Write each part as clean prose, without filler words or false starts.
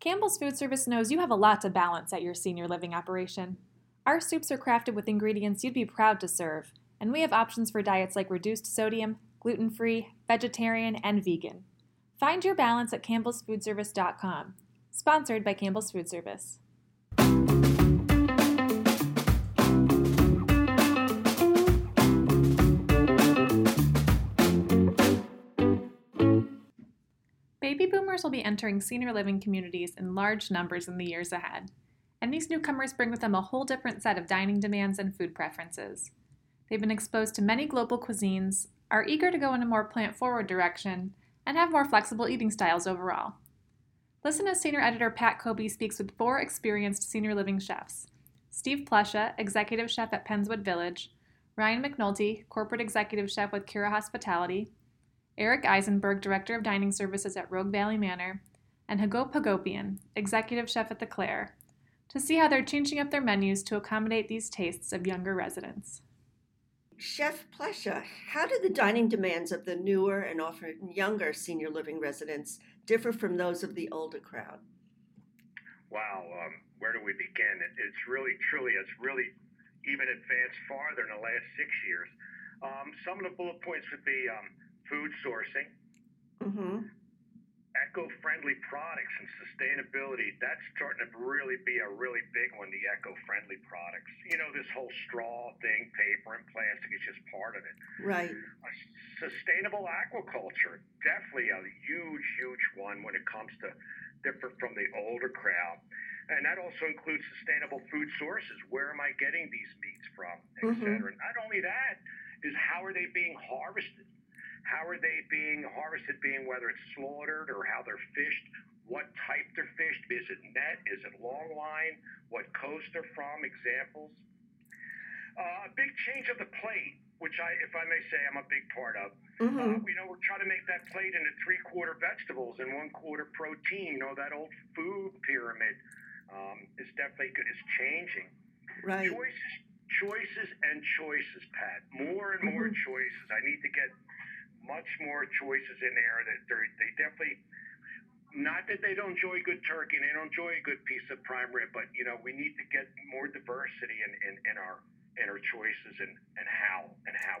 Campbell's Food Service knows you have a lot to balance at your senior living operation. Our soups are crafted with ingredients you'd be proud to serve, and we have options for diets like reduced sodium, gluten-free, vegetarian, and vegan. Find your balance at campbellsfoodservice.com. Sponsored by Campbell's Food Service. Baby boomers will be entering senior living communities in large numbers in the years ahead, and these newcomers bring with them a whole different set of dining demands and food preferences. They've been exposed to many global cuisines, are eager to go in a more plant-forward direction, and have more flexible eating styles overall. Listen as senior editor Pat Coby speaks with four experienced senior living chefs: Steve Plusha, executive chef at Penswood Village; Ryan McNulty, corporate executive chef with Kira Hospitality; Eric Eisenberg, Director of Dining Services at Rogue Valley Manor; and Hagop Hagopian, Executive Chef at the Clare, to see how they're changing up their menus to accommodate these tastes of younger residents. Chef Plusha, how do the dining demands of the newer and often younger senior living residents differ from those of the older crowd? Wow, where do we begin? It's really even advanced farther in the last 6 years. Some of the bullet points would be food sourcing, eco-friendly products, and sustainability. That's starting to really be a really big one, the eco-friendly products. You know, this whole straw thing, paper and plastic is just part of it. Right. Sustainable aquaculture, definitely a huge, huge one when it comes to different from the older crowd. And that also includes sustainable food sources. Where am I getting these meats from, et cetera. Not only that, is how are they being harvested? How are they being harvested, whether it's slaughtered or how they're fished, what type they're fished, is it net, is it long line, what coast they're from, examples. A big change of the plate, which if I may say, I'm a big part of. We're trying to make that plate into 3/4 vegetables and 1/4 protein. You know, that old food pyramid is definitely good. It's changing. Right. Choices and choices, Pat. More and more choices. I need to get much more choices in there. That they definitely, not that they don't enjoy good turkey and they don't enjoy a good piece of prime rib, but you know, we need to get more diversity in our choices and how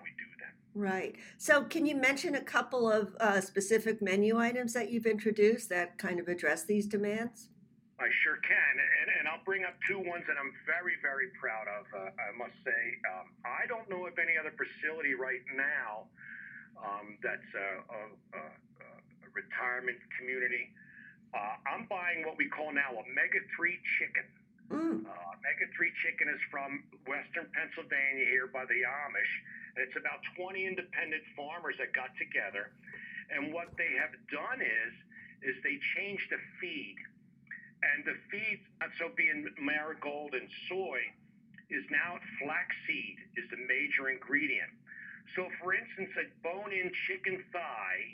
we do them. Right. So can you mention a couple of specific menu items that you've introduced that kind of address these demands? I sure can, and I'll bring up two ones that I'm very, very proud of, I must say. I don't know of any other facility right now that's a retirement community. I'm buying what we call now Omega-3 chicken. Omega-3 chicken is from western Pennsylvania here by the Amish, and it's about 20 independent farmers that got together. And what they have done is they changed the feed. And the feed, so being marigold and soy, is now flaxseed is the major ingredient. So, for instance, a bone-in chicken thigh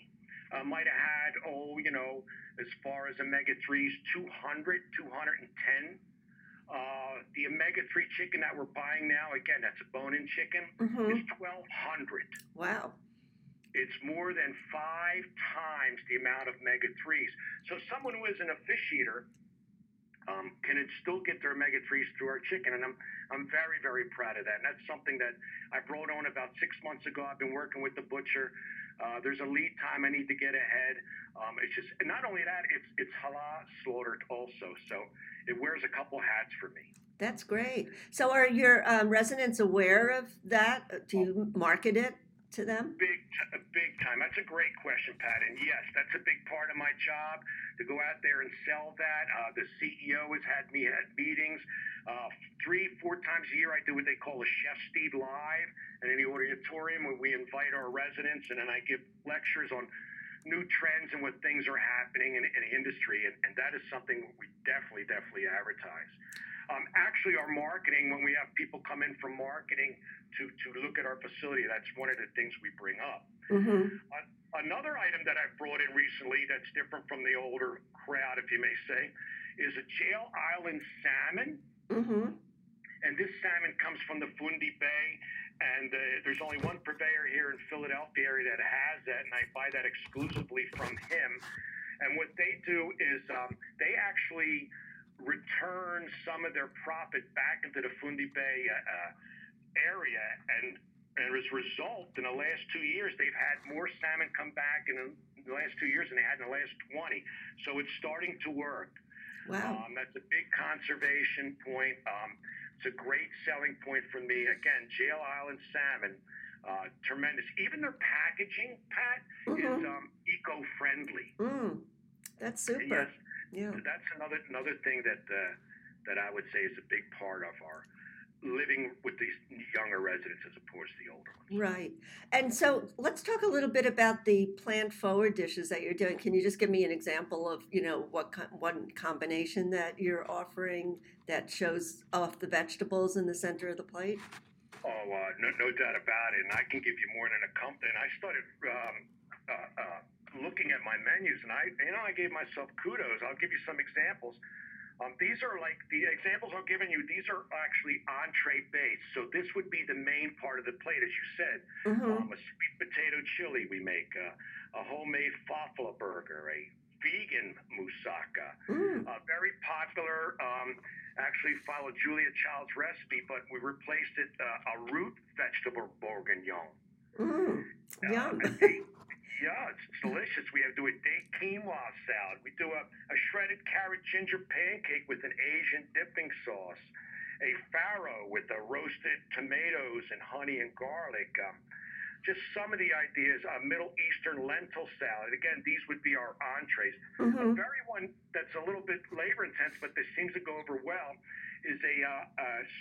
might have had, as far as omega-3s, 200, 210. The omega-3 chicken that we're buying now, again, that's a bone-in chicken, is 1,200. Wow. It's more than 5 times the amount of omega-3s. So someone who isn't a fish eater can still get their omega-3s through our chicken, and I'm very, very proud of that. And that's something that I brought on about 6 months ago. I've been working with the butcher. There's a lead time I need to get ahead. It's just, and not only that, it's halal slaughtered also, so it wears a couple hats for me. That's great. So are your residents aware of that? Do you market it to them? Big time. That's a great question, Pat. And yes, that's a big part of my job, to go out there and sell that. The CEO has had me at meetings 3-4 times a year. I do what they call a Chef's Deg Live in any auditorium where we invite our residents, and then I give lectures on new trends and what things are happening in the industry, and that is something we definitely advertise. Actually, our marketing, when we have people come in from marketing to look at our facility, that's one of the things we bring up. Another item that I've brought in recently that's different from the older crowd, if you may say, is a Jail Island salmon. And this salmon comes from the Fundy Bay, and there's only one purveyor here in Philadelphia area that has that, and I buy that exclusively from him. And what they do is they actually actually return some of their profit back into the Fundy Bay area, and as a result, in the last 2 years, they've had more salmon come back in the last 2 years than they had in the last 20. So it's starting to work. Wow. That's a big conservation point. It's a great selling point for me. Again, Jail Island salmon, tremendous. Even their packaging, Pat, mm-hmm. is eco-friendly. Mm. That's super. And yes, yeah. That's another thing that I would say is a big part of our living with these younger residents as opposed to the older ones. Right. And so let's talk a little bit about the plant forward dishes that you're doing. Can you just give me an example of, you know, one combination that you're offering that shows off the vegetables in the center of the plate? Oh, no doubt about it. And I can give you more than a company. And I started looking at my menus, and I gave myself kudos. I'll give you some examples. These are like the examples I'm giving you. These are actually entree based. So this would be the main part of the plate, as you said. Mm-hmm. A sweet potato chili we make, a homemade falafel burger, a vegan moussaka. Mm. Very popular, actually followed Julia Child's recipe, but we replaced it a root vegetable bourguignon. Mm. Yeah, it's delicious. We have to do a date quinoa salad. We do a shredded carrot ginger pancake with an Asian dipping sauce, a farro with the roasted tomatoes and honey and garlic. Just some of the ideas. A Middle Eastern lentil salad. Again, these would be our entrees. Mm-hmm. A very one that's a little bit labor intense, but this seems to go over well, is a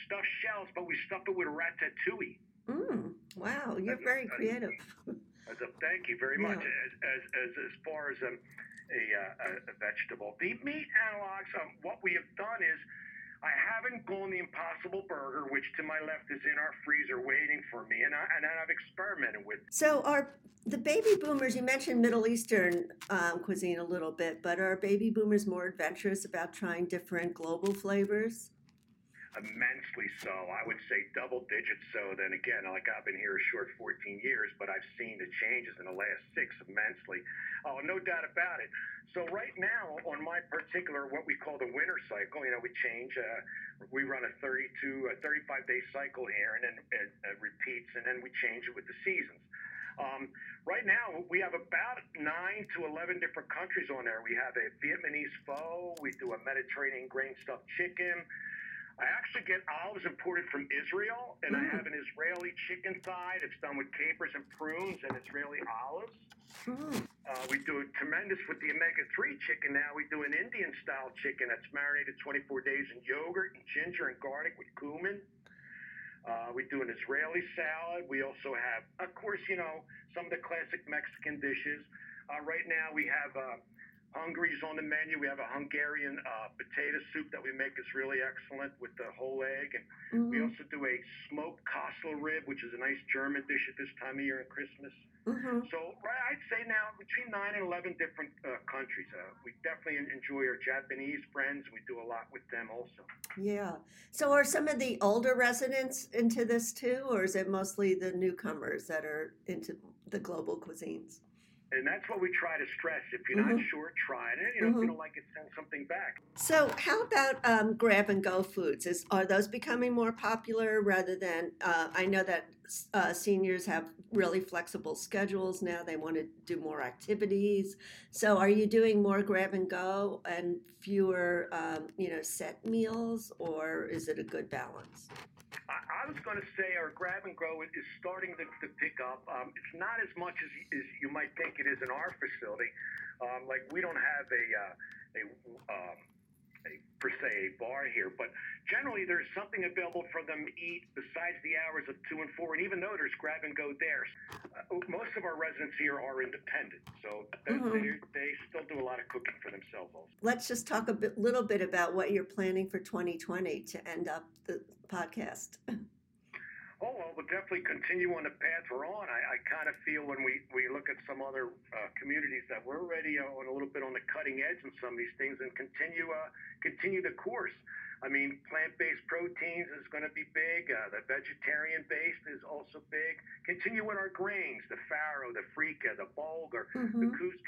stuffed shells, but we stuff it with ratatouille. Mm, wow, you're very creative. Thank you very much. Yeah. As far as a vegetable, the meat analogs. What we have done is, I haven't gone the Impossible Burger, which to my left is in our freezer waiting for me, and I've experimented with. So are the baby boomers? You mentioned Middle Eastern cuisine a little bit, but are baby boomers more adventurous about trying different global flavors? Immensely so. I would say double digits so. Then again, like, I've been here a short 14 years, but I've seen the changes in the last six immensely. Oh, no doubt about it. So right now, on my particular, what we call the winter cycle, you know, we change, we run a 35-day cycle here, and then it repeats, and then we change it with the seasons. Right now, we have about 9 to 11 different countries on there. We have a Vietnamese pho, we do a Mediterranean grain stuffed chicken. I actually get olives imported from Israel, and I have an Israeli chicken thigh that's done with capers and prunes and Israeli olives. Mm. We do it tremendous with the Omega-3 chicken now. We do an Indian-style chicken that's marinated 24 days in yogurt and ginger and garlic with cumin. We do an Israeli salad. We also have, of course, you know, some of the classic Mexican dishes. Right now we have... Hungary's on the menu. We have a Hungarian potato soup that we make is really excellent with the whole egg. And we also do a smoked Kassel rib, which is a nice German dish at this time of year and Christmas. Mm-hmm. So I'd say now between 9 and 11 different countries. We definitely enjoy our Japanese friends. We do a lot with them also. Yeah. So are some of the older residents into this too, or is it mostly the newcomers that are into the global cuisines? And that's what we try to stress. If you're not sure, try it. And if you don't like it, send something back. So how about grab-and-go foods? Are those becoming more popular rather than, I know that seniors have really flexible schedules now. They want to do more activities. So are you doing more grab-and-go and fewer, set meals, or is it a good balance? I was going to say our grab-and-go is starting to pick up. It's not as much as you might think it is in our facility. Like, we don't have a bar here, but generally there's something available for them to eat besides the hours of 2 and 4, and even though there's grab-and-go there, most of our residents here are independent, so they still do a lot of cooking for themselves also. Let's just talk a little bit about what you're planning for 2020 to end up the podcast. Oh, well, we'll definitely continue on the path we're on. I kind of feel when we look at some other communities that we're already on a little bit on the cutting edge in some of these things, and continue the course. I mean, plant-based proteins is going to be big. The vegetarian-based is also big. Continue with our grains, the farro, the frika, the bulgur, the couscous.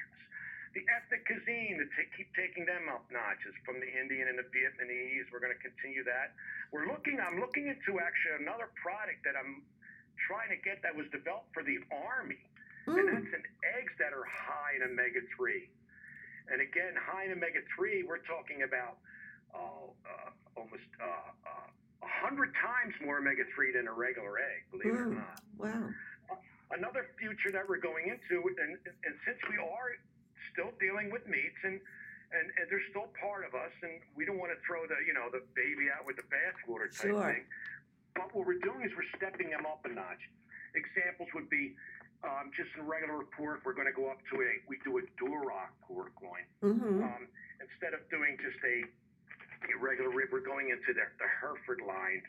the ethnic cuisine, to keep taking them up notches from the Indian and the Vietnamese. We're going to continue that. I'm looking into actually another product that I'm trying to get that was developed for the Army. Ooh. And that's in eggs that are high in omega-3. And again, high in omega-3, we're talking about almost 100 times more omega-3 than a regular egg, believe it or not. Wow. Another future that we're going into, and since we are still dealing with meats, and they're still part of us, and we don't want to throw the baby out with the bathwater type thing. But what we're doing is we're stepping them up a notch. Examples would be just in regular pork, we're going to go up to we do a Duroc pork loin. Mm-hmm. Instead of doing just a regular rib, we're going into the Hereford line,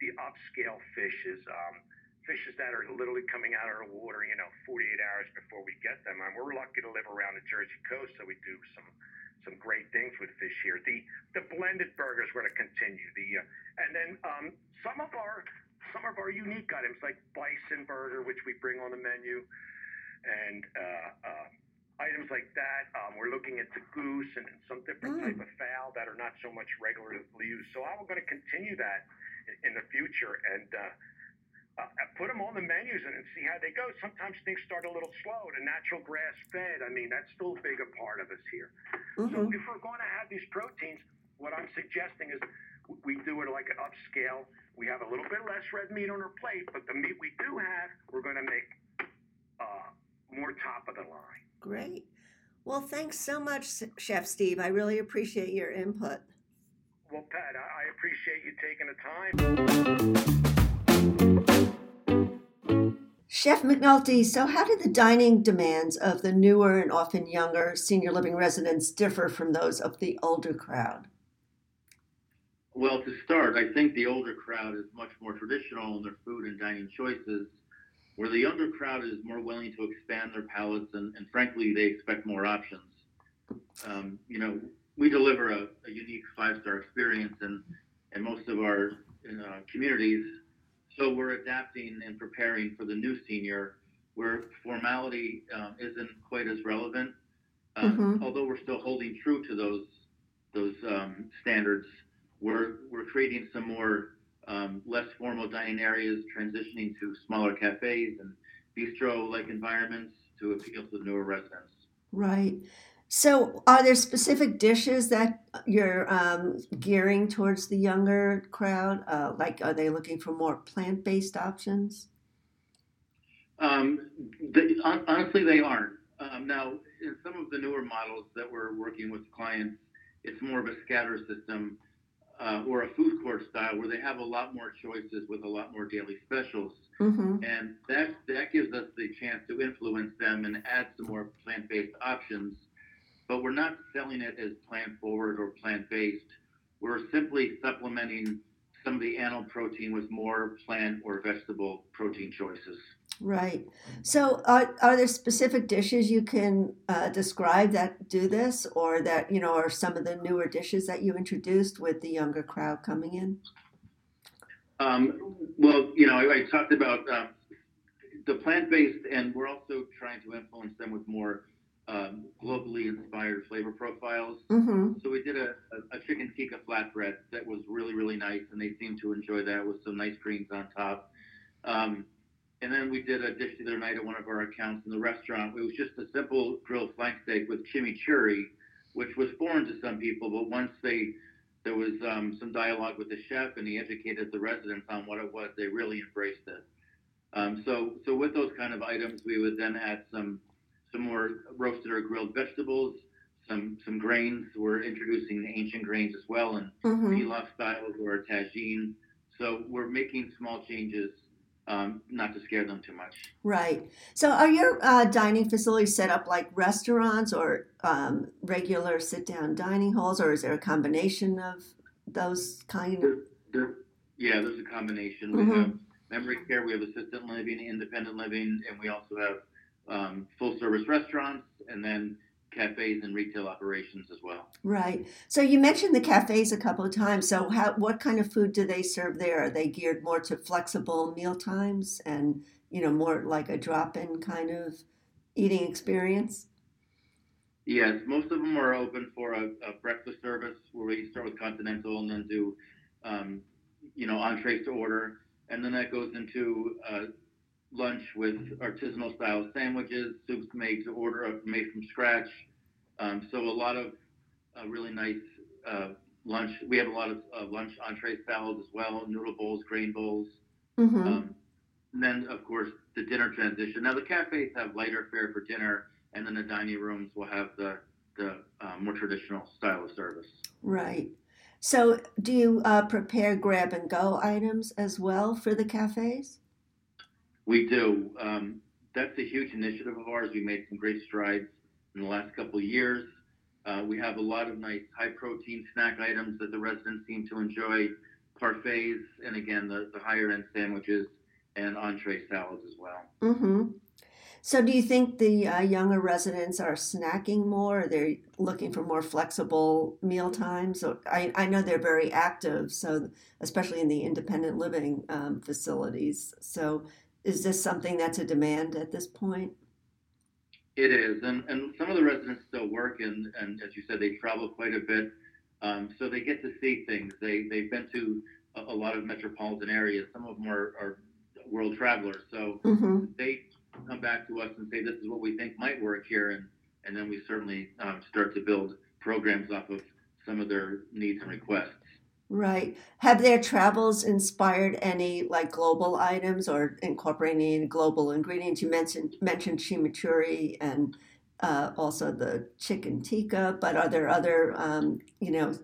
the upscale fishes. Fishes that are literally coming out of the water, 48 hours before we get them. And we're lucky to live around the Jersey coast, so we do some great things with fish here. The blended burgers we're going to continue. And then some of our unique items like bison burger, which we bring on the menu, and items like that. We're looking at the goose and some different type of fowl that are not so much regularly used. So I'm going to continue that in the future and. Put them on the menus and see how they go. Sometimes things start a little slow. The natural grass fed, that's still a bigger part of us here. Mm-hmm. So if we're going to have these proteins, what I'm suggesting is we do it like an upscale. We have a little bit less red meat on our plate, but the meat we do have, we're going to make more top of the line. Great. Well, thanks so much, Chef Steve. I really appreciate your input. Well, Pat, I appreciate you taking the time. Chef McNulty, so how do the dining demands of the newer and often younger senior living residents differ from those of the older crowd? Well, to start, I think the older crowd is much more traditional in their food and dining choices, where the younger crowd is more willing to expand their palates, and frankly, they expect more options. We deliver a unique five-star experience in most of our communities. So we're adapting and preparing for the new senior, where formality isn't quite as relevant, although we're still holding true to those standards. We're creating some more less formal dining areas, transitioning to smaller cafes and bistro-like environments to appeal to the newer residents. Right. So are there specific dishes that you're gearing towards the younger crowd? Like, are they looking for more plant-based options? Honestly, they aren't. Now, in some of the newer models that we're working with clients, it's more of a scatter system or a food court style where they have a lot more choices with a lot more daily specials. Mm-hmm. And that gives us the chance to influence them and add some more plant-based options. But we're not selling it as plant-forward or plant-based. We're simply supplementing some of the animal protein with more plant or vegetable protein choices. Right. So are there specific dishes you can describe that do this, or that, are some of the newer dishes that you introduced with the younger crowd coming in? I talked about the plant-based, and we're also trying to influence them with more globally inspired flavor profiles. Mm-hmm. So we did a chicken tikka flatbread that was really, really nice, and they seemed to enjoy that with some nice greens on top. And then we did a dish the other night at one of our accounts in the restaurant. It was just a simple grilled flank steak with chimichurri, which was foreign to some people, but once there was some dialogue with the chef and he educated the residents on what it was, they really embraced it. So with those kind of items, we would then add some more roasted or grilled vegetables, some grains. We're introducing the ancient grains as well, and pilaf styles or tagine. So we're making small changes, not to scare them too much. Right. So are your dining facilities set up like restaurants or regular sit-down dining halls, or is there a combination of those kind of? There's a combination. Mm-hmm. We have memory care, we have assisted living, independent living, and we also have full-service restaurants, and then cafes and retail operations as well. Right. So you mentioned the cafes a couple of times. So what kind of food do they serve there? Are they geared more to flexible meal times and, more like a drop-in kind of eating experience? Yes, most of them are open for a breakfast service where we start with continental and then do, entrees to order. And then that goes into lunch with artisanal style sandwiches, soups made to order, made from scratch. So a lot of really nice lunch. We have a lot of lunch entree salads as well, noodle bowls, grain bowls. Mm-hmm. And then, of course, the dinner transition. Now, the cafes have lighter fare for dinner, and then the dining rooms will have the more traditional style of service. Right. So do you prepare grab-and-go items as well for the cafes? We do. That's a huge initiative of ours. We made some great strides in the last couple of years. We have a lot of nice high-protein snack items that the residents seem to enjoy, parfaits, and again, the higher-end sandwiches and entree salads as well. Mm-hmm. So do you think the younger residents are snacking more? Or they're looking for more flexible meal times? I know they're very active, so especially in the independent living facilities. So is this something that's a demand at this point? It is, and some of the residents still work, and as you said, they travel quite a bit, so they get to see things. They've been to a lot of metropolitan areas. Some of them are world travelers, so mm-hmm. they come back to us and say, this is what we think might work here, and then we certainly start to build programs off of some of their needs and requests. Right. Have their travels inspired any global items or incorporating global ingredients? You mentioned chimichurri and also the chicken tikka, but are there other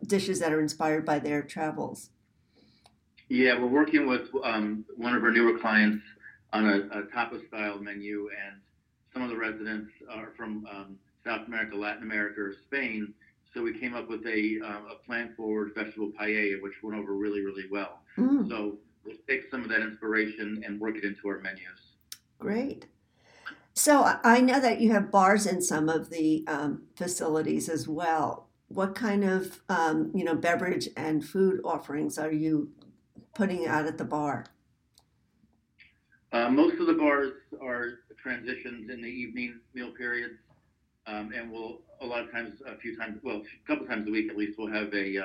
dishes that are inspired by their travels? Yeah, we're working with one of our newer clients on a tapas style menu, and some of the residents are from South America, Latin America, or Spain. So we came up with a plant-forward vegetable paella, which went over really, really well. Mm. So we'll take some of that inspiration and work it into our menus. Great. So I know that you have bars in some of the facilities as well. What kind of beverage and food offerings are you putting out at the bar? Most of the bars are transitioned in the evening meal periods. And we'll a couple times a week at least, we'll have a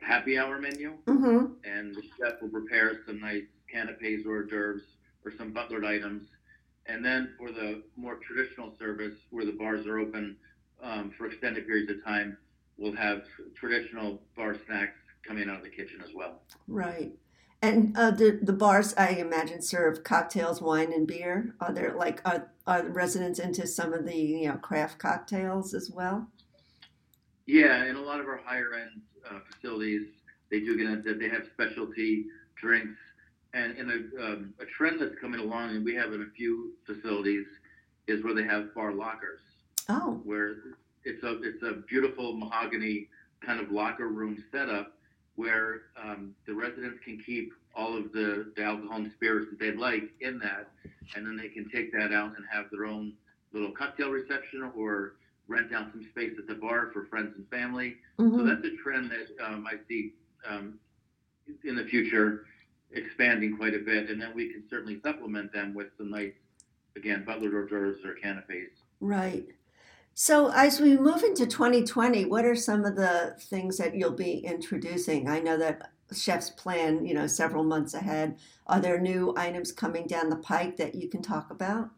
happy hour menu, mm-hmm. and the chef will prepare some nice canapes or hors d'oeuvres or some butlered items. And then for the more traditional service, where the bars are open for extended periods of time, we'll have traditional bar snacks coming out of the kitchen as well. Right. And the bars, I imagine, serve cocktails, wine, and beer. Are there are the residents into some of the craft cocktails as well? Yeah, in a lot of our higher end facilities, they do get into. They have specialty drinks, and a trend that's coming along, and we have in a few facilities, is where they have bar lockers. Oh, where it's a beautiful mahogany kind of locker room setup, where the residents can keep all of the alcohol and spirits that they'd like in that, and then they can take that out and have their own little cocktail reception or rent out some space at the bar for friends and family. Mm-hmm. So that's a trend that I see in the future expanding quite a bit, and then we can certainly supplement them with some nice, again, butlered hors d'oeuvres or canapes. Right. So as we move into 2020, what are some of the things that you'll be introducing? I know that chefs plan, several months ahead. Are there new items coming down the pike that you can talk about?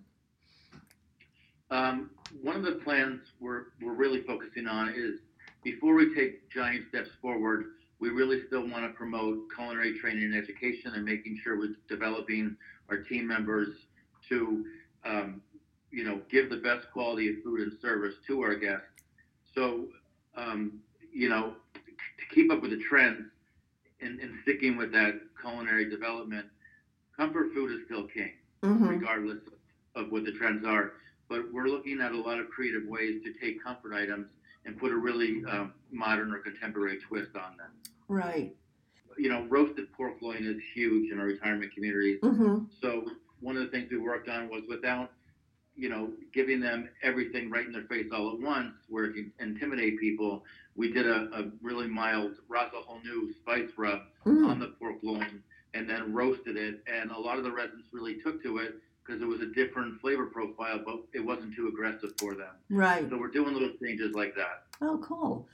One of the plans we're really focusing on is, before we take giant steps forward, we really still want to promote culinary training and education and making sure we're developing our team members to give the best quality of food and service to our guests. So, to keep up with the trends and sticking with that culinary development, comfort food is still king, mm-hmm. regardless of what the trends are. But we're looking at a lot of creative ways to take comfort items and put a really modern or contemporary twist on them. Right. Roasted pork loin is huge in our retirement communities. Mm-hmm. So one of the things we worked on was without giving them everything right in their face all at once, where it can intimidate people. We did a really mild Ras el Hanout spice rub on the pork loin and then roasted it. And a lot of the residents really took to it because it was a different flavor profile, but it wasn't too aggressive for them. Right. So we're doing little changes like that. Oh, cool.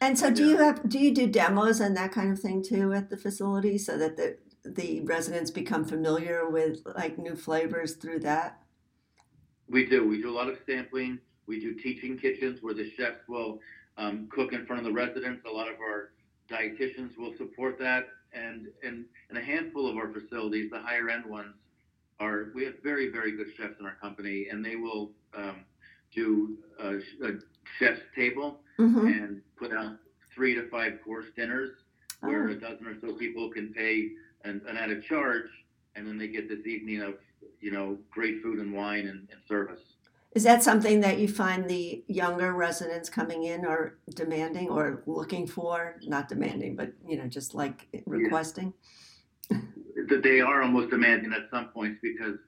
And so do you do demos and that kind of thing too at the facility so that the residents become familiar with like new flavors through that? We do. We do a lot of sampling. We do teaching kitchens where the chefs will cook in front of the residents. A lot of our dietitians will support that. And a handful of our facilities, the higher end ones, we have very, very good chefs in our company, and they will do a chef's table mm-hmm. and put out 3 to 5 course dinners where a dozen or so people can pay an added charge, and then they get this evening of, great food and wine and service. Is that something that you find the younger residents coming in or demanding or looking for? Not demanding, but, just like requesting? Yeah. They are almost demanding at some points because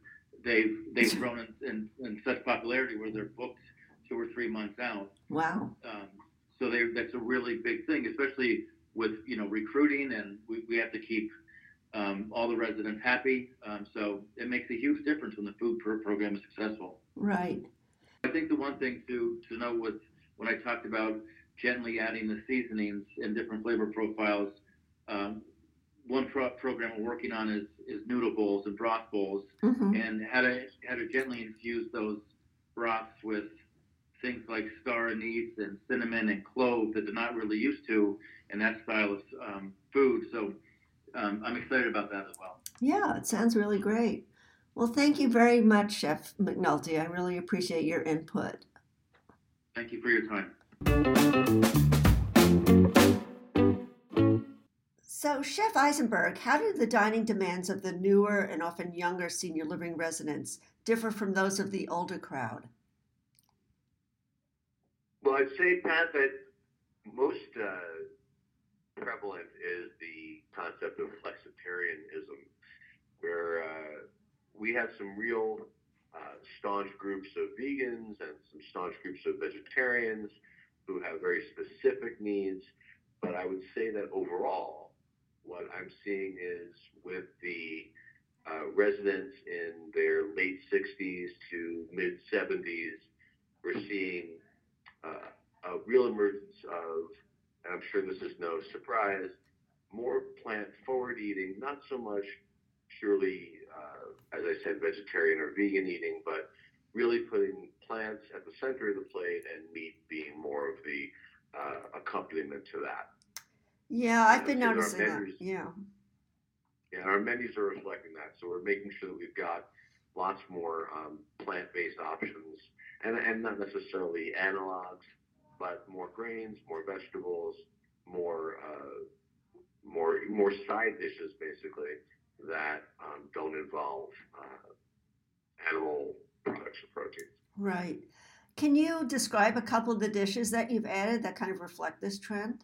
they've grown in such popularity where they're booked 2 or 3 months out. Wow. So that's a really big thing, especially with, recruiting, and we have to keep all the residents happy. So it makes a huge difference when the food program is successful. Right. I think the one thing to know was when I talked about gently adding the seasonings and different flavor profiles, one program we're working on is noodle bowls and broth bowls, mm-hmm. and how to gently infuse those broths with things like star anise and cinnamon and clove that they're not really used to in that style of food. So I'm excited about that as well. Yeah, it sounds really great. Well, thank you very much, Chef McNulty. I really appreciate your input. Thank you for your time. So, Chef Eisenberg, how do the dining demands of the newer and often younger senior living residents differ from those of the older crowd? Well, I'd say, Pat, that most prevalent is the concept of flexitarianism, where we have some real staunch groups of vegans and some staunch groups of vegetarians who have very specific needs. But I would say that overall, what I'm seeing is with the residents in their late 60s to mid 70s, we're seeing a real emergence of, and I'm sure this is no surprise, more plant forward eating, not so much purely, as I said, vegetarian or vegan eating, but really putting plants at the center of the plate and meat being more of the accompaniment to that. Yeah, I've been noticing that. Yeah. Yeah, our menus are reflecting that. So we're making sure that we've got lots more plant-based options and not necessarily analogs, but more grains, more vegetables, more side dishes, basically, that don't involve animal products or proteins. Right. Can you describe a couple of the dishes that you've added that kind of reflect this trend?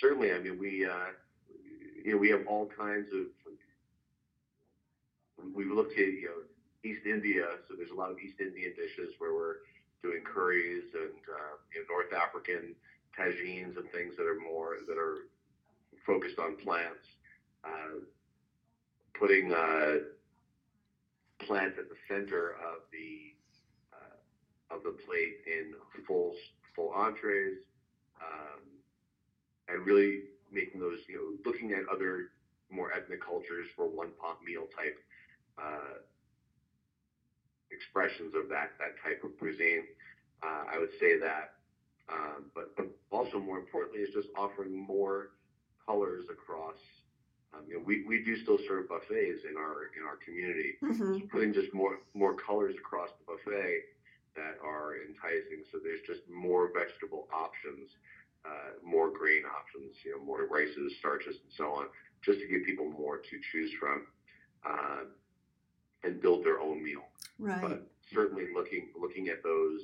Certainly. I mean, we have all kinds of. We look at East India, so there's a lot of East Indian dishes where we're doing curries and North African tagines and things that are focused on plants, putting plants at the center of the plate in full entrees, and really making those looking at other more ethnic cultures for one-pot meal type expressions of that type of cuisine. I would say that, but also more importantly is just offering more colors across. We do still serve buffets in our community, mm-hmm. so putting just more colors across the buffet that are enticing. So there's just more vegetable options, more grain options, more rices, starches, and so on, just to give people more to choose from, and build their own meal. Right. But certainly looking at those,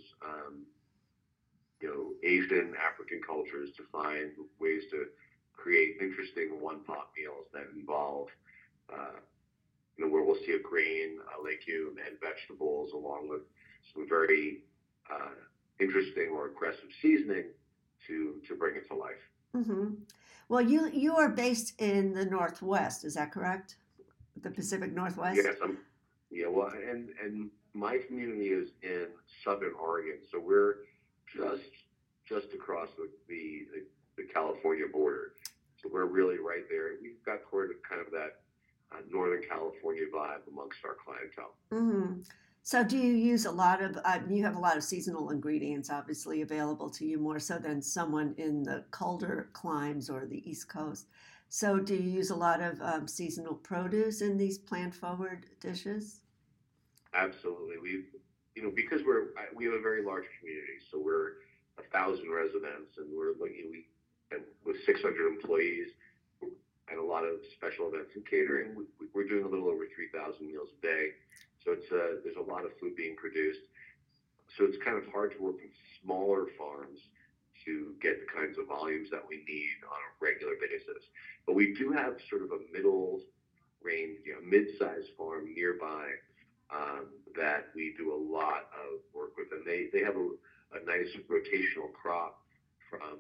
Asian, African cultures to find ways to create interesting one-pot meals that involve, where we'll see a grain, a legume, and vegetables, along with some very interesting or aggressive seasoning to bring it to life. Mm-hmm. Well, you are based in the Northwest, is that correct? the Pacific Northwest? Yes, well, and my community is in Southern Oregon, so we're just across the California border. So we're really right there. We've got kind of that Northern California vibe amongst our clientele. Mm-hmm. So do you use a lot of, you have a lot of seasonal ingredients obviously available to you more so than someone in the colder climes or the East Coast. So do you use a lot of seasonal produce in these plant forward dishes? Absolutely. Because we have a very large community, so we're 1,000 residents and with 600 employees and a lot of special events and catering. We're doing a little over 3,000 meals a day. So there's a lot of food being produced. So it's kind of hard to work with smaller farms to get the kinds of volumes that we need on a regular basis. But we do have sort of a middle range, mid-sized farm nearby that we do a lot of work with. And they have a nice rotational crop from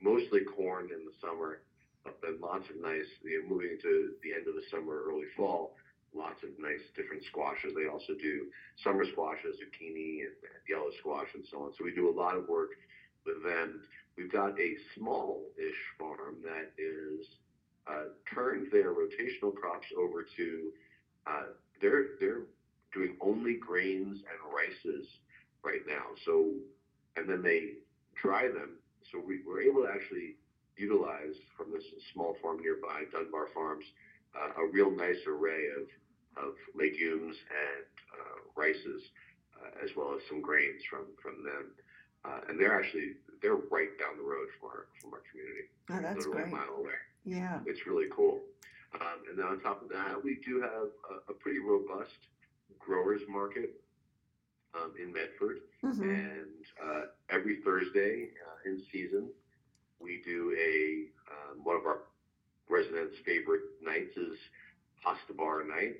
mostly corn in the summer, but lots of nice, moving into the end of the summer, early fall, lots of nice different squashes. They also do summer squashes, zucchini, and yellow squash, and so on. So we do a lot of work with them. We've got a small-ish farm that is turned their rotational crops over to, they're doing only grains and rices right now. So, and then they dry them. So we're able to actually utilize from this small farm nearby, Dunbar Farms, a real nice array of legumes and rices, as well as some grains from them. And they're right down the road from our community. Oh, that's great. Literally a mile away. Yeah. It's really cool. And then on top of that, we do have a pretty robust growers market in Medford. Mm-hmm. And every Thursday in season, we do one of our residents' favorite nights is pasta bar night,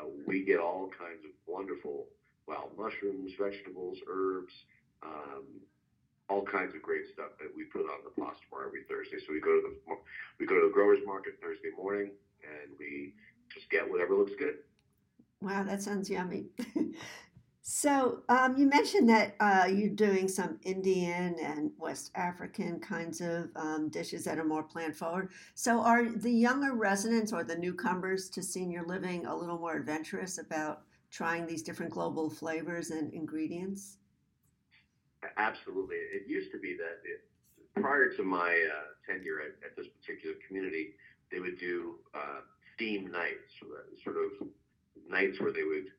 and we get all kinds of wonderful wild mushrooms, vegetables, herbs, all kinds of great stuff that we put on the pasta bar every Thursday. So we go to the growers market Thursday morning, and we just get whatever looks good. Wow, that sounds yummy. So you mentioned that you're doing some Indian and West African kinds of dishes that are more plant forward. So are the younger residents or the newcomers to senior living a little more adventurous about trying these different global flavors and ingredients? Absolutely. It used to be that prior to my tenure at this particular community, they would do theme nights, sort of nights where they would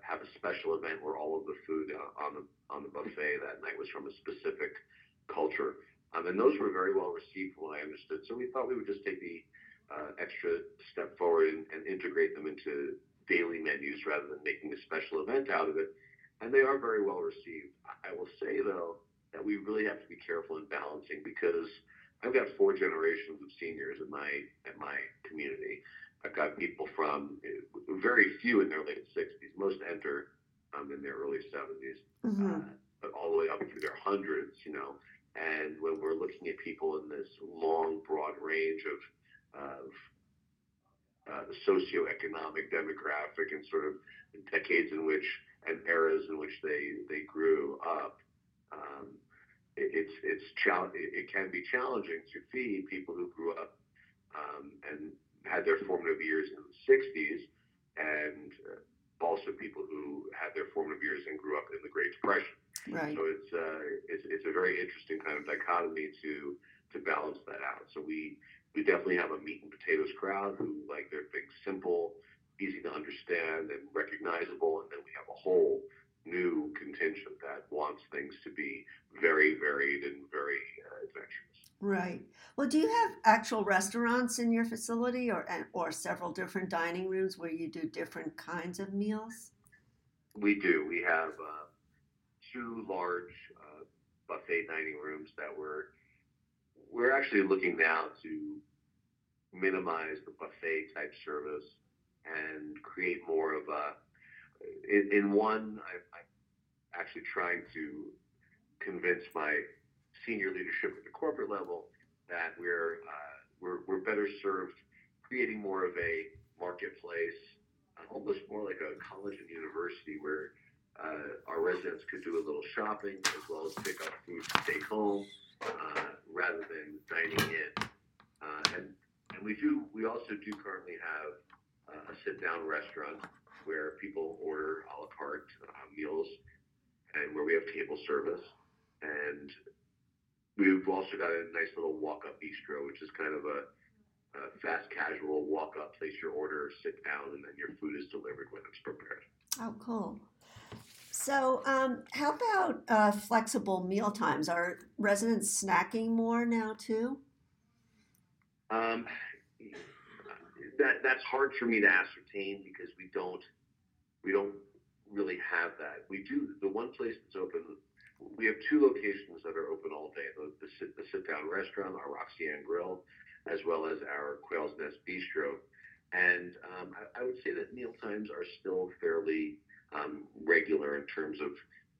have a special event where all of the food on the buffet that night was from a specific culture, and those were very well received from what I understood. So we thought we would just take the extra step forward and integrate them into daily menus rather than making a special event out of it, and they are very well received. I will say, though, that we really have to be careful in balancing, because I've got 4 generations of seniors in my community. I've got people from very few in their late 60s. Most enter in their early 70s, mm-hmm. But all the way up through their hundreds, And when we're looking at people in this long, broad range of socioeconomic, demographic, and sort of decades in which and eras in which they grew up, it can be challenging to feed people who grew up and had their formative years in the 60s, and also people who had their formative years and grew up in the Great Depression. Right. So it's a very interesting kind of dichotomy to balance that out. So we definitely have a meat and potatoes crowd who like their things simple, easy to understand, and recognizable, and then we have a whole new contingent that wants things to be very varied and very adventurous. Right. Well, do you have actual restaurants in your facility or several different dining rooms where you do different kinds of meals? We do. We have 2 large buffet dining rooms that we're actually looking now to minimize the buffet type service and create more of a, in one, I'm actually trying to convince my senior leadership at the corporate level that we're better served creating more of a marketplace, almost more like a college and university where our residents could do a little shopping as well as pick up food to take home rather than dining in. And we also do currently have a sit-down restaurant where people order a la carte meals and where we have table service. And we've also got a nice little walk-up bistro, which is kind of a fast casual walk-up, place your order, sit down, and then your food is delivered when it's prepared. Oh, cool. So how about flexible meal times? Are residents snacking more now too? That's hard for me to ascertain because we don't really have that. We do. The one place that's open, we have two locations that are open all day: the sit-down restaurant, our Roxanne Grill, as well as our Quail's Nest Bistro. And I would say that meal times are still fairly regular in terms of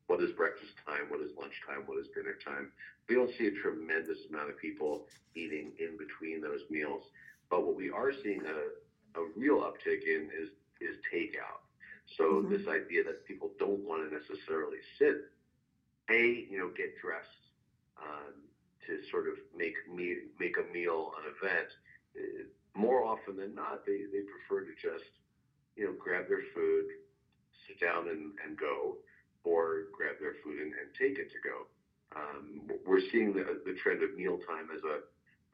what is breakfast time, what is lunchtime, what is dinner time. We don't see a tremendous amount of people eating in between those meals. But what we are seeing a real uptick in is takeout. So mm-hmm. This idea that people don't want to necessarily sit, get dressed to sort of make a meal an event. More often than not, they prefer to just grab their food, sit down and go, or grab their food and take it to go. We're seeing the trend of mealtime as a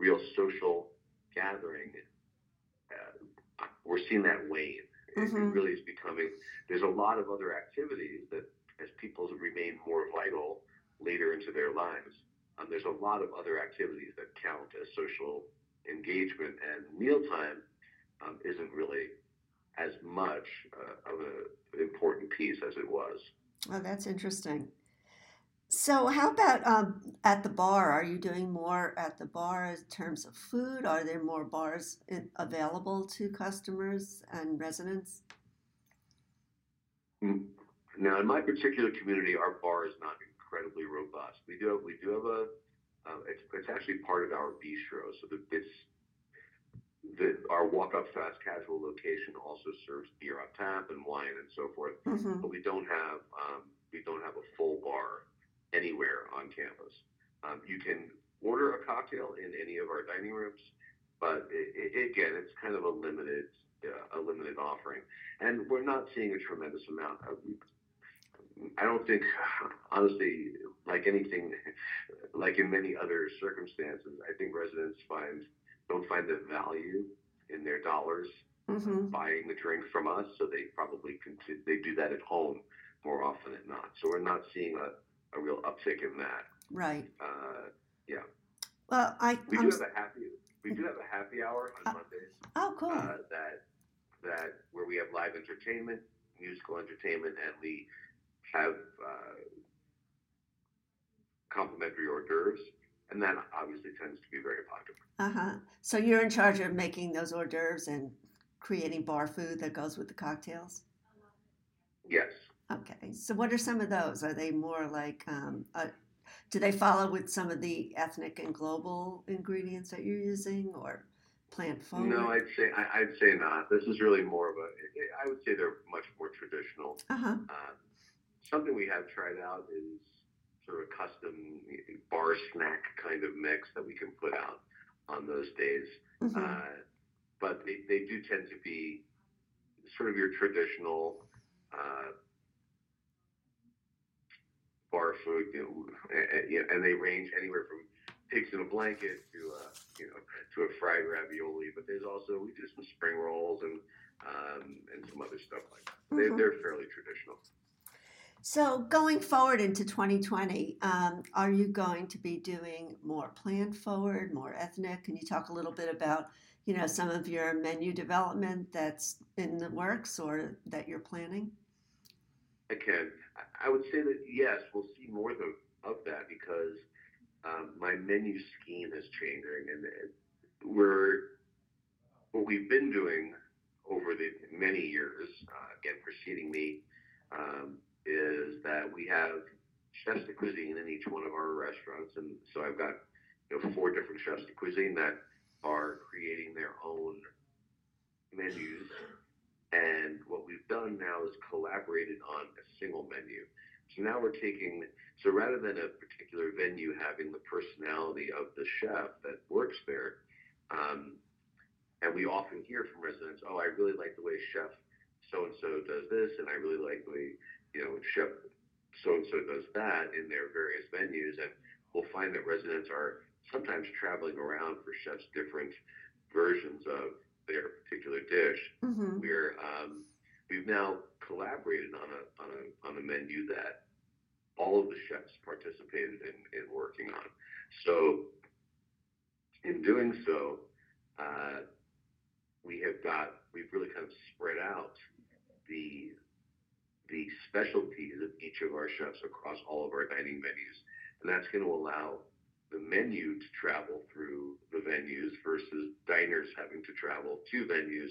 real social gathering. We're seeing that wane. Mm-hmm. It really is becoming, there's a lot of other activities that as people remain more vital later into their lives, there's a lot of other activities that count as social engagement, and mealtime isn't really as much of an important piece as it was. Oh, that's interesting. So how about at the bar? Are you doing more at the bar in terms of food? Are there more bars available to customers and residents? Now, in my particular community, our bar is not incredibly robust. We do have a it's actually part of our bistro. So our walk-up fast casual location also serves beer on tap and wine and so forth. Mm-hmm. But we don't have a full bar anywhere on campus. You can order a cocktail in any of our dining rooms, but it's kind of a limited offering. And we're not seeing a tremendous amount of. I don't think, honestly, like in many other circumstances, I think residents don't find the value in their dollars mm-hmm. buying the drink from us, so they probably they do that at home more often than not. So we're not seeing a real uptick in that. Right. Yeah. Well, we do have a happy hour on Mondays. Oh, cool. That where we have live entertainment, musical entertainment, and we have complimentary hors d'oeuvres, and that obviously tends to be very popular. Uh-huh. So you're in charge of making those hors d'oeuvres and creating bar food that goes with the cocktails? Yes. Okay. So what are some of those? Are they more like, do they follow with some of the ethnic and global ingredients that you're using, or plant forward? No, I'd say not. This is really more of I would say they're much more traditional. Uh-huh. Something we have tried out is sort of a custom bar snack kind of mix that we can put out on those days. Mm-hmm. But they do tend to be sort of your traditional bar food, and they range anywhere from pigs in a blanket to a fried ravioli. But there's also, we do some spring rolls and some other stuff like that. Mm-hmm. They're fairly traditional. So going forward into 2020, are you going to be doing more plant forward, more ethnic? Can you talk a little bit about, some of your menu development that's in the works or that you're planning? I can. I would say that, yes, we'll see more of that because my menu scheme is changing. And what we've been doing over the many years, again, preceding me, is that we have chefs de cuisine in each one of our restaurants. And so I've got 4 different chefs de cuisine that are creating their own menus, and what we've done now is collaborated on a single menu. So now we're taking, so rather than a particular venue having the personality of the chef that works there, and we often hear from residents, oh, I really like the way Chef so-and-so does this, and I really like the way, you know, Chef so-and-so does that in their various venues. And we'll find that residents are sometimes traveling around for chefs' different versions of their particular dish. Mm-hmm. We're, we've now collaborated on a menu that all of the chefs participated in working on. So in doing so, we've really kind of spread out the specialties of each of our chefs across all of our dining menus. And that's going to allow the menu to travel through the venues versus diners having to travel to venues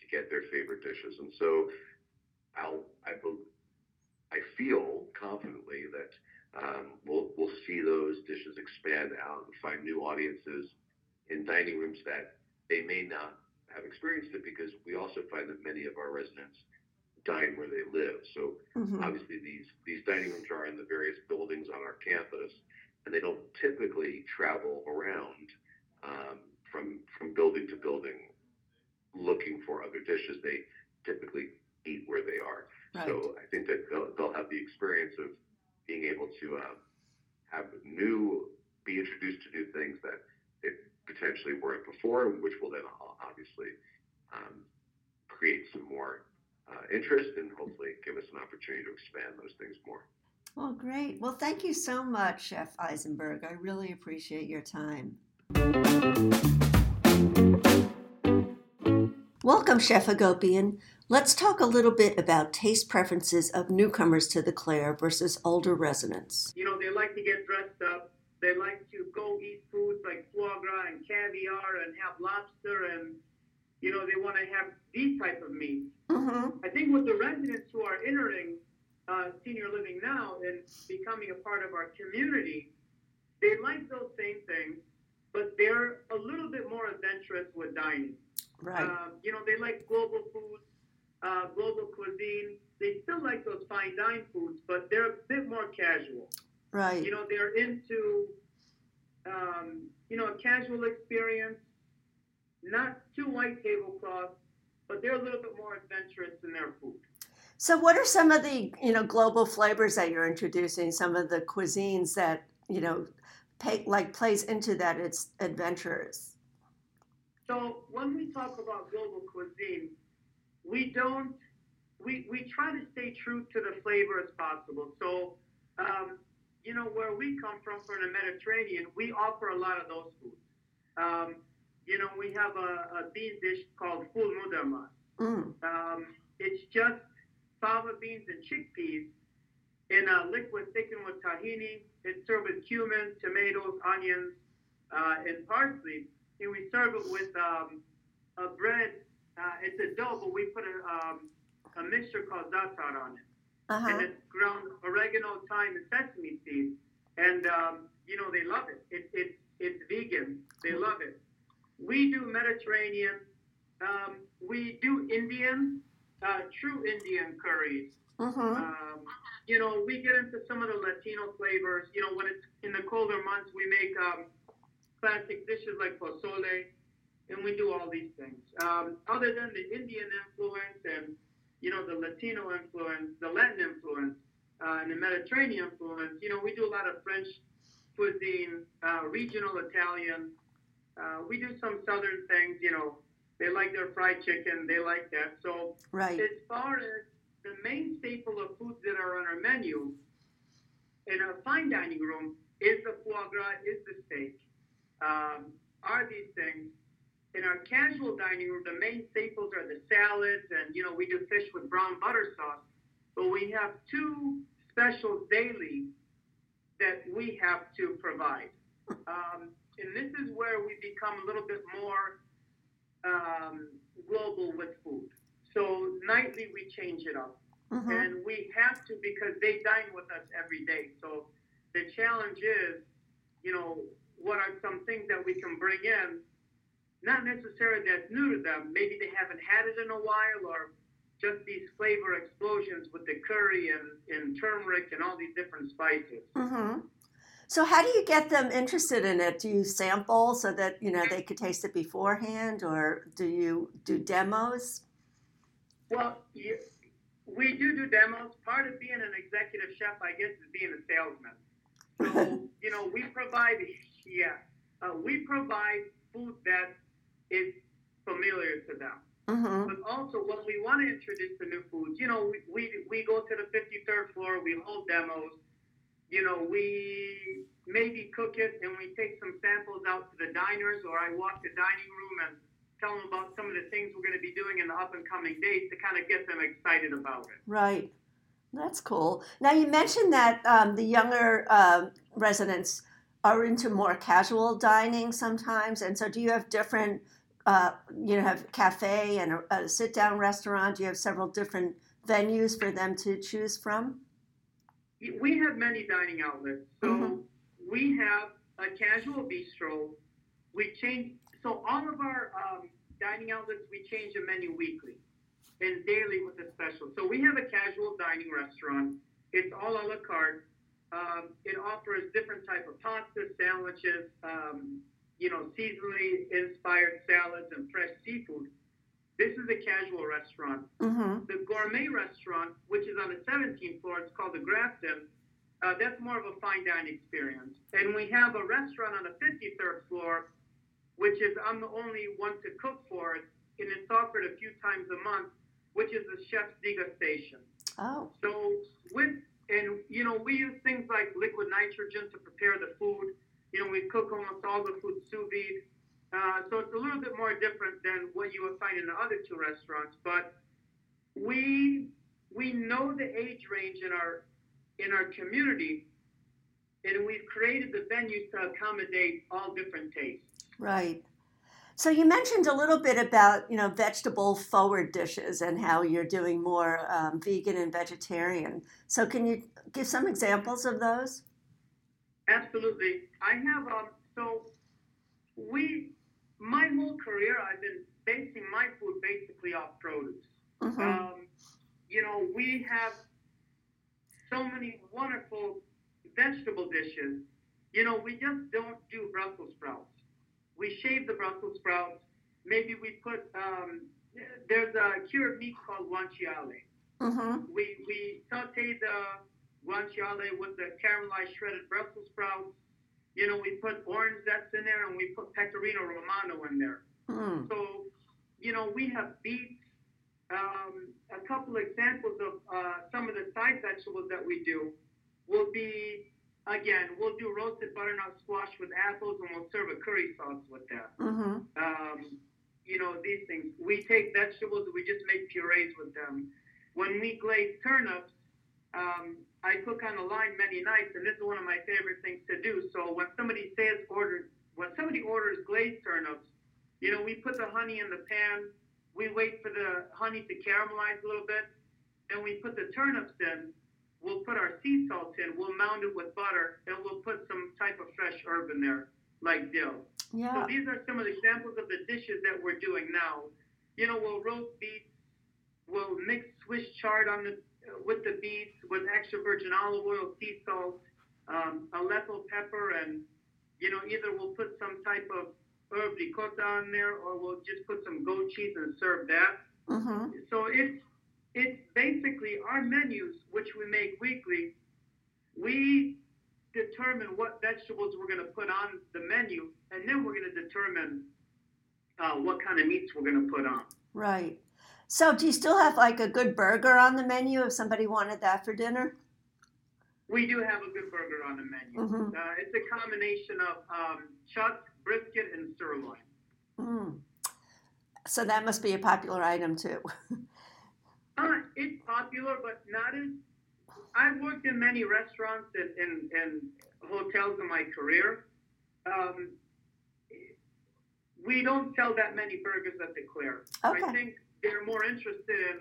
to get their favorite dishes. And so I feel confidently that we'll see those dishes expand out and find new audiences in dining rooms that they may not have experienced it, because we also find that many of our residents dine where they live. So mm-hmm. obviously these dining rooms are in the various buildings on our campus, and they don't typically travel around from building to building looking for other dishes. They typically eat where they are. Right. So I think that they'll have the experience of being able to be introduced to new things that they potentially weren't before, which will then obviously create some more interest and hopefully give us an opportunity to expand those things more. Well, great. Well, thank you so much, Chef Eisenberg. I really appreciate your time. Welcome, Chef Hagopian. Let's talk a little bit about taste preferences of newcomers to the Clare versus older residents. You know, they like to get dressed up. They like to go eat foods like foie gras and caviar and have lobster, and, you know, they want to have these type of meats. Mm-hmm. I think with the residents who are entering senior living now and becoming a part of our community, they like those same things, but they're a little bit more adventurous with dining. Right. You know, they like global foods, global cuisine. They still like those fine dine foods, but they're a bit more casual. Right. You know, they're into, you know, a casual experience, not too white tablecloth, but they're a little bit more adventurous in their food. So what are some of the, you know, global flavors that you're introducing, some of the cuisines that, you know, plays into that it's adventurous? So when we talk about global cuisine, we try to stay true to the flavor as possible. So, you know, where we come from the Mediterranean, we offer a lot of those foods. You know, we have a bean dish called Ful Mudammas. Mm. It's just fava beans and chickpeas in a liquid thickened with tahini. It's served with cumin, tomatoes, onions, and parsley. And we serve it with a bread. It's a dough, but we put a mixture called za'atar on it. Uh-huh. And it's ground oregano, thyme, and sesame seeds. And, you know, they love it. It's vegan. They love it. We do Mediterranean. We do Indian. True Indian curries. Uh-huh. You know, we get into some of the Latino flavors. You know, when it's in the colder months, we make classic dishes like pozole, and we do all these things. Other than the Indian influence and, you know, the Latino influence, the Latin influence, and the Mediterranean influence, you know, we do a lot of French cuisine, regional Italian. We do some southern things, you know. They like their fried chicken. They like that. So right. As far as the main staple of foods that are on our menu in a fine dining room is the foie gras, is the steak, are these things. In our casual dining room, the main staples are the salads, and, you know, we do fish with brown butter sauce. But we have two specials daily that we have to provide. And this is where we become a little bit more global with food. So nightly we change it up. Mm-hmm. And we have to, because they dine with us every day. So the challenge is, you know, what are some things that we can bring in not necessarily that's new to them. Maybe they haven't had it in a while, or just these flavor explosions with the curry and turmeric and all these different spices. Mm-hmm. So how do you get them interested in it? Do you sample so that, you know, they could taste it beforehand, or do you do demos? Well, we do demos. Part of being an executive chef, I guess, is being a salesman. So, you know, we provide food that is familiar to them. Mm-hmm. But also, when we want to introduce the new foods, you know, we go to the 53rd floor, we hold demos, you know, we maybe cook it and we take some samples out to the diners, or I walk the dining room and tell them about some of the things we're going to be doing in the up-and-coming days to kind of get them excited about it. Right. That's cool. Now, you mentioned that the younger residents are into more casual dining sometimes, and so do you have different... have a cafe and a sit-down restaurant. You have several different venues for them to choose from? We have many dining outlets. So mm-hmm. we have a casual bistro. We change. So all of our dining outlets, we change the menu weekly and daily with a special. So we have a casual dining restaurant. It's all a la carte. It offers different type of pastas, sandwiches, seasonally inspired salads and fresh seafood. This is a casual restaurant. Mm-hmm. The gourmet restaurant, which is on the 17th floor, it's called the Grafton. That's more of a fine dining experience. And we have a restaurant on the 53rd floor, which is I'm the only one to cook for it, and it's offered a few times a month, which is the Chef's Degustation. Oh. So we use things like liquid nitrogen to prepare the food. You know, we cook almost all the food sous vide. So it's a little bit more different than what you would find in the other two restaurants. But we know the age range in our community, and we've created the venues to accommodate all different tastes. Right. So you mentioned a little bit about, you know, vegetable forward dishes and how you're doing more vegan and vegetarian. So can you give some examples of those? Absolutely. I have, my whole career, I've been basing my food basically off produce. Mm-hmm. We have so many wonderful vegetable dishes. You know, we just don't do Brussels sprouts. We shave the Brussels sprouts. Maybe we put, there's a cured meat called guanciale. Mm-hmm. We saute the guanciale with the caramelized shredded Brussels sprouts. You know, we put orange zest in there, and we put Pecorino Romano in there. Mm. So, you know, we have beets. A couple examples of some of the side vegetables that we do will be, again, we'll do roasted butternut squash with apples, and we'll serve a curry sauce with that. Mm-hmm. These things. We take vegetables, and we just make purees with them. When we glaze turnips, I cook on the line many nights, and this is one of my favorite things to do. So when somebody orders glazed turnips, you know, we put the honey in the pan, we wait for the honey to caramelize a little bit, then we put the turnips in, we'll put our sea salt in, we'll mound it with butter, and we'll put some type of fresh herb in there, like dill. Yeah. So these are some of the examples of the dishes that we're doing now. You know, we'll roast beets, we'll mix Swiss chard on the with the beets, with extra virgin olive oil, sea salt, Aleppo pepper, and, you know, either we'll put some type of herb ricotta on there, or we'll just put some goat cheese and serve that. Mm-hmm. So it's basically our menus, which we make weekly. We determine what vegetables we're going to put on the menu, and then we're going to determine what kind of meats we're going to put on. Right. So do you still have, like, a good burger on the menu if somebody wanted that for dinner? We do have a good burger on the menu. Mm-hmm. It's a combination of chuck, brisket, and sirloin. Mm. So that must be a popular item, too. It's popular, but not as... I've worked in many restaurants and hotels in my career. We don't sell that many burgers at the Clare. Okay. I think... they're more interested in,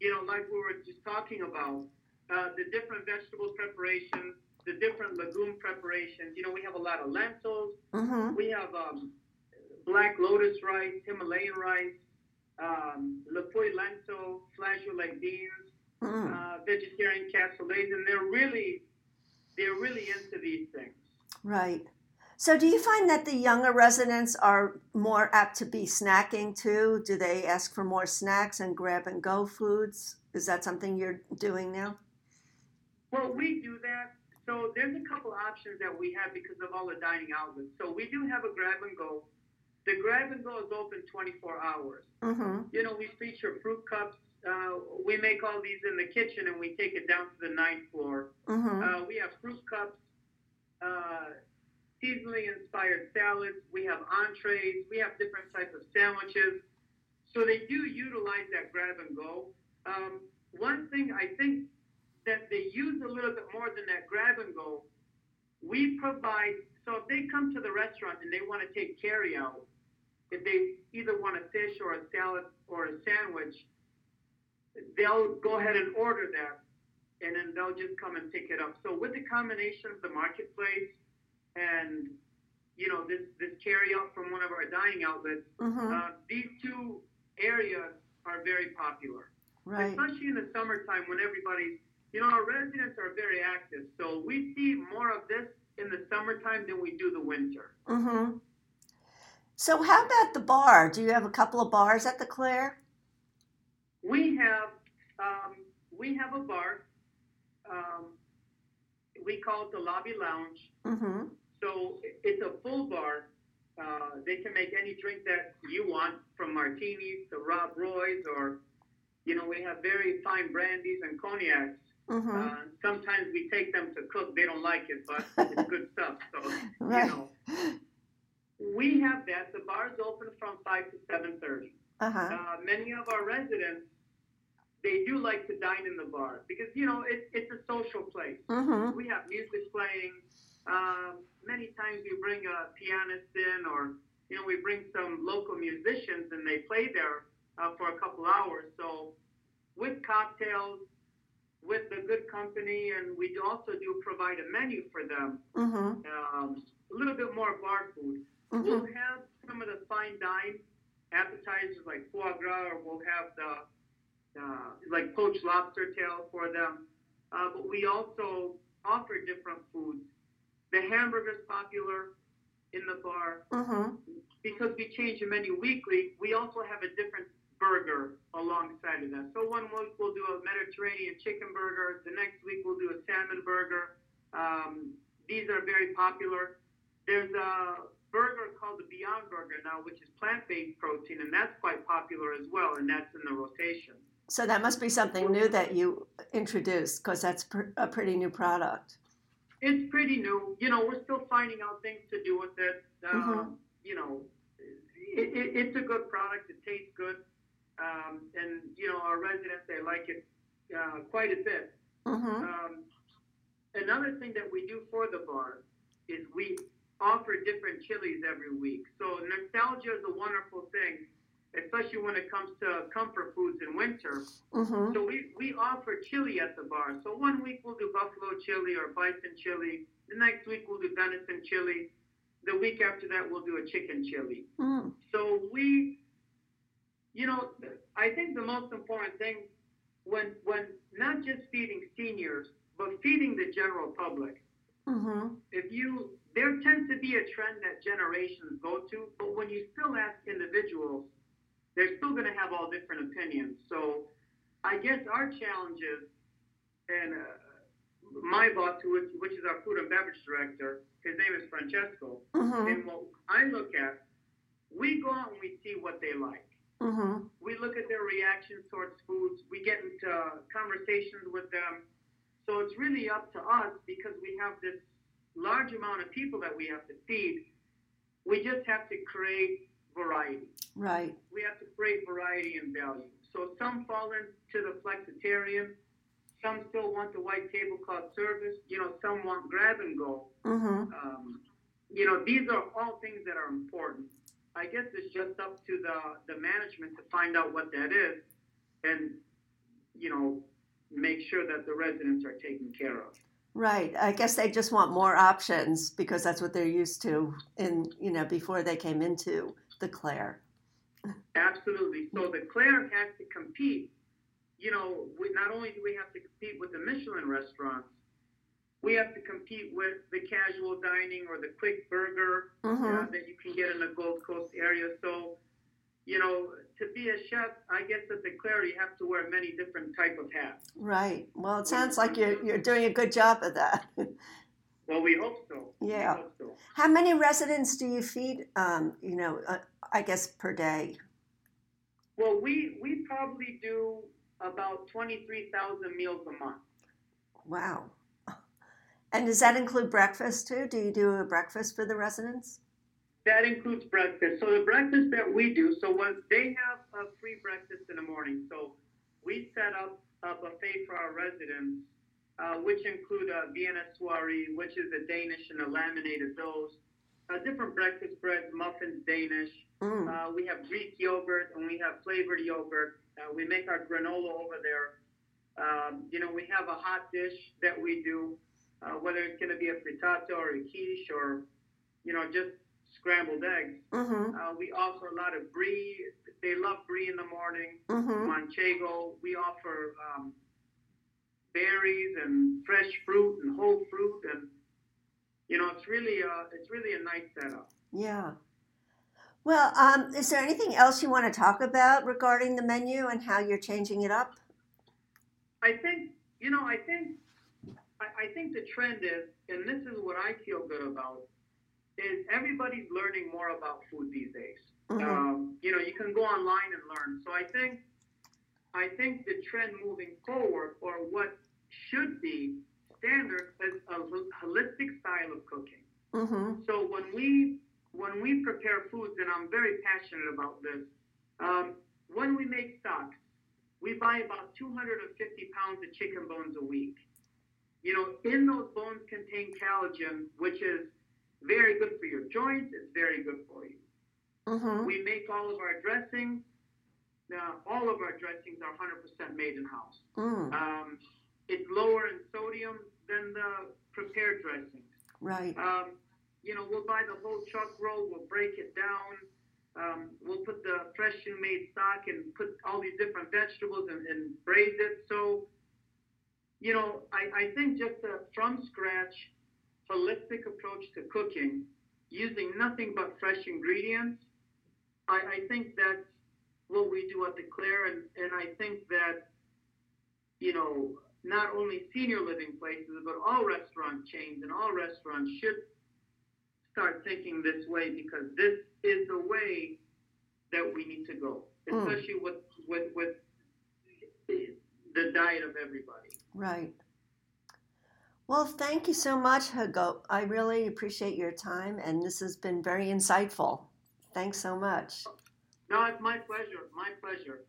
you know, like we were just talking about, the different vegetable preparations, the different legume preparations. You know, we have a lot of lentils. Mm-hmm. We have black lotus rice, Himalayan rice, le Puy lentil, flageolet beans, vegetarian cassolets, and they're really into these things. Right. So do you find that the younger residents are more apt to be snacking too? Do they ask for more snacks and grab-and-go foods? Is that something you're doing now? Well, we do that. So there's a couple options that we have because of all the dining outlets. So we do have a grab-and-go. The grab-and-go is open 24 hours. Mm-hmm. You know, we feature fruit cups. We make all these in the kitchen, and we take it down to the 9th floor. Mm-hmm. We have fruit cups. Seasonally inspired salads, we have entrees, we have different types of sandwiches. So they do utilize that grab and go. One thing I think that they use a little bit more than that grab and go, we provide, so if they come to the restaurant and they want to take carry out, if they either want a fish or a salad or a sandwich, they'll go ahead and order that, and then they'll just come and pick it up. So with the combination of the marketplace, and, you know, this carry-out from one of our dining outlets, mm-hmm. These two areas are very popular. Right. Especially in the summertime when everybody's, you know, our residents are very active. So we see more of this in the summertime than we do the winter. Mm-hmm. So how about the bar? Do you have a couple of bars at the Clare? We have a bar. We call it the Lobby Lounge. Mm-hmm. So it's a full bar. They can make any drink that you want, from martinis to Rob Roy's, or, you know, we have very fine brandies and cognacs. Mm-hmm. Sometimes we take them to cook. They don't like it, but it's good stuff. So, right. You know, we have that. The bar is open from 5 to 7:30. Uh-huh. Many of our residents, they do like to dine in the bar because, you know, it's a social place. Mm-hmm. We have music playing. Many times we bring a pianist in, or, you know, we bring some local musicians and they play there for a couple hours. So with cocktails, with the good company, and we also do provide a menu for them. Mm-hmm. A little bit more bar food. Mm-hmm. We'll have some of the fine dine appetizers like foie gras, or we'll have like poached lobster tail for them. But we also offer different foods. The hamburger's popular in the bar. Mm-hmm. Because we change the menu weekly, we also have a different burger alongside of that. So one week we'll do a Mediterranean chicken burger. The next week we'll do a salmon burger. These are very popular. There's a burger called the Beyond Burger now, which is plant-based protein, and that's quite popular as well, and that's in the rotation. So that must be something new that you introduced, because that's a pretty new product. It's pretty new. You know, we're still finding out things to do with it. Mm-hmm. You know, it's a good product. It tastes good. And, you know, our residents, they like it quite a bit. Mm-hmm. Another thing that we do for the bar is we offer different chilies every week. So nostalgia is a wonderful thing, especially when it comes to comfort foods in winter. Mm-hmm. So we offer chili at the bar. So one week we'll do buffalo chili or bison chili. The next week we'll do venison chili. The week after that we'll do a chicken chili. Mm. So we, you know, I think the most important thing when not just feeding seniors, but feeding the general public. Mm-hmm. There tends to be a trend that generations go to, but when you still ask individuals, they're still going to have all different opinions. So I guess our challenge is, and my boss, which is our food and beverage director, his name is Francesco, mm-hmm. and what I look at, we go out and we see what they like. Mm-hmm. We look at their reactions towards foods. We get into conversations with them. So it's really up to us, because we have this large amount of people that we have to feed. We just have to create variety. Right. We have to create variety and value. So some fall into the flexitarian, some still want the white tablecloth service, you know, some want grab and go. Mm-hmm. You know, these are all things that are important. I guess it's just up to the management to find out what that is and, you know, make sure that the residents are taken care of. Right. I guess they just want more options because that's what they're used to in, you know, before they came into the Clare. Absolutely. So the Clare has to compete. You know, not only do we have to compete with the Michelin restaurants, we have to compete with the casual dining or the quick burger that you can get in the Gold Coast area. So, you know, to be a chef, I guess at the Clare, you have to wear many different type of hats. Right. Well, it sounds like you're doing a good job of that. Well, we hope so. Yeah. We hope so. How many residents do you feed, I guess, per day? Well, we probably do about 23,000 meals a month. Wow. And does that include breakfast, too? Do you do a breakfast for the residents? That includes breakfast. So the breakfast that we do, they have a free breakfast in the morning. So we set up a buffet for our residents, which include a Vienna soiree, which is a Danish and a laminated doughs, different breakfast breads, muffins, Danish. We have Greek yogurt, and we have flavored yogurt. We make our granola over there. We have a hot dish that we do. Whether it's going to be a frittata or a quiche or, just scrambled eggs. We offer a lot of brie. They love brie in the morning, manchego. We offer berries and fresh fruit and whole fruit. And, it's really a nice setup. Yeah. Well, is there anything else you want to talk about regarding the menu and how you're changing it up? I think the trend is, and this is what I feel good about, is everybody's learning more about food these days. You can go online and learn. So I think the trend moving forward, or what should be standard, is a holistic style of cooking. So when we prepare foods, and I'm very passionate about this, when we make stocks, we buy about 250 pounds of chicken bones a week. In those bones contain collagen, which is very good for your joints. It's very good for you. We make all of our dressings. Now, all of our dressings are 100% made in-house. It's lower in sodium than the prepared dressings. Right. We'll buy the whole chuck roll. We'll break it down. We'll put the freshly made stock and put all these different vegetables and braise it. So, I think just a from-scratch, holistic approach to cooking, using nothing but fresh ingredients, I think that's what we do at the Clare. And I think that, not only senior living places, but all restaurant chains and all restaurants should start thinking this way, because this is the way that we need to go, especially with the diet of everybody. Right. Well, thank you so much, Hagop. I really appreciate your time, and this has been very insightful. Thanks so much. No, it's my pleasure. My pleasure.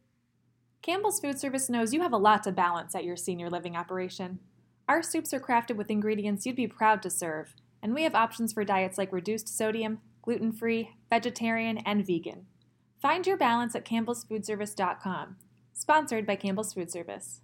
Campbell's Food Service knows you have a lot to balance at your senior living operation. Our soups are crafted with ingredients you'd be proud to serve, and we have options for diets like reduced sodium, gluten-free, vegetarian, and vegan. Find your balance at campbellsfoodservice.com. Sponsored by Campbell's Food Service.